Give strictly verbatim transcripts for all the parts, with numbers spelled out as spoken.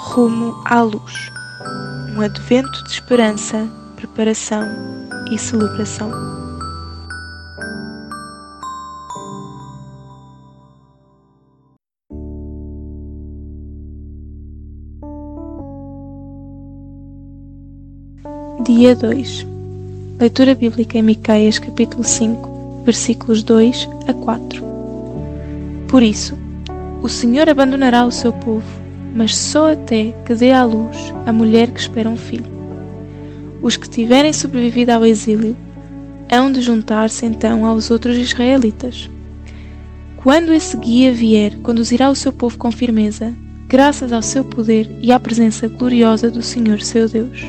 Rumo à luz, um advento de esperança, preparação e celebração. Dia dois. Leitura bíblica em Miqueias capítulo cinco, versículos dois a quatro. Por isso, o Senhor abandonará o seu povo, mas só até que dê à luz a mulher que espera um filho. Os que tiverem sobrevivido ao exílio hão de juntar-se então aos outros israelitas. Quando esse guia vier, conduzirá o seu povo com firmeza, graças ao seu poder e à presença gloriosa do Senhor seu Deus.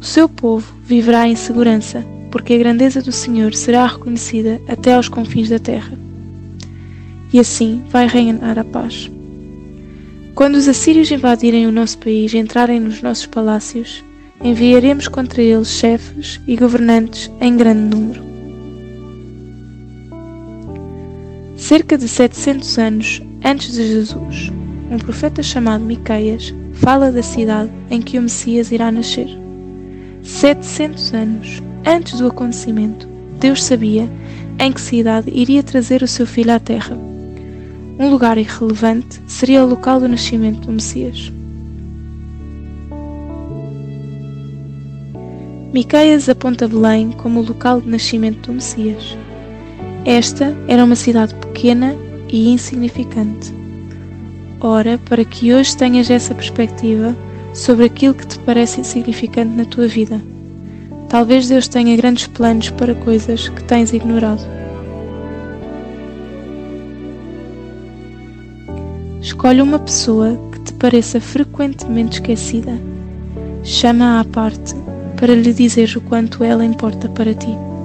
O seu povo viverá em segurança, porque a grandeza do Senhor será reconhecida até aos confins da terra. E assim vai reinar a paz. Quando os assírios invadirem o nosso país e entrarem nos nossos palácios, enviaremos contra eles chefes e governantes em grande número. Cerca de setecentos anos antes de Jesus, um profeta chamado Miqueias fala da cidade em que o Messias irá nascer. setecentos anos antes do acontecimento, Deus sabia em que cidade iria trazer o seu filho à terra. Um lugar irrelevante seria o local do nascimento do Messias. Miqueias aponta Belém como o local de nascimento do Messias. Esta era uma cidade pequena e insignificante. Ora, para que hoje tenhas essa perspectiva sobre aquilo que te parece insignificante na tua vida. Talvez Deus tenha grandes planos para coisas que tens ignorado. Escolhe uma pessoa que te pareça frequentemente esquecida. Chama-a à parte para lhe dizeres o quanto ela importa para ti.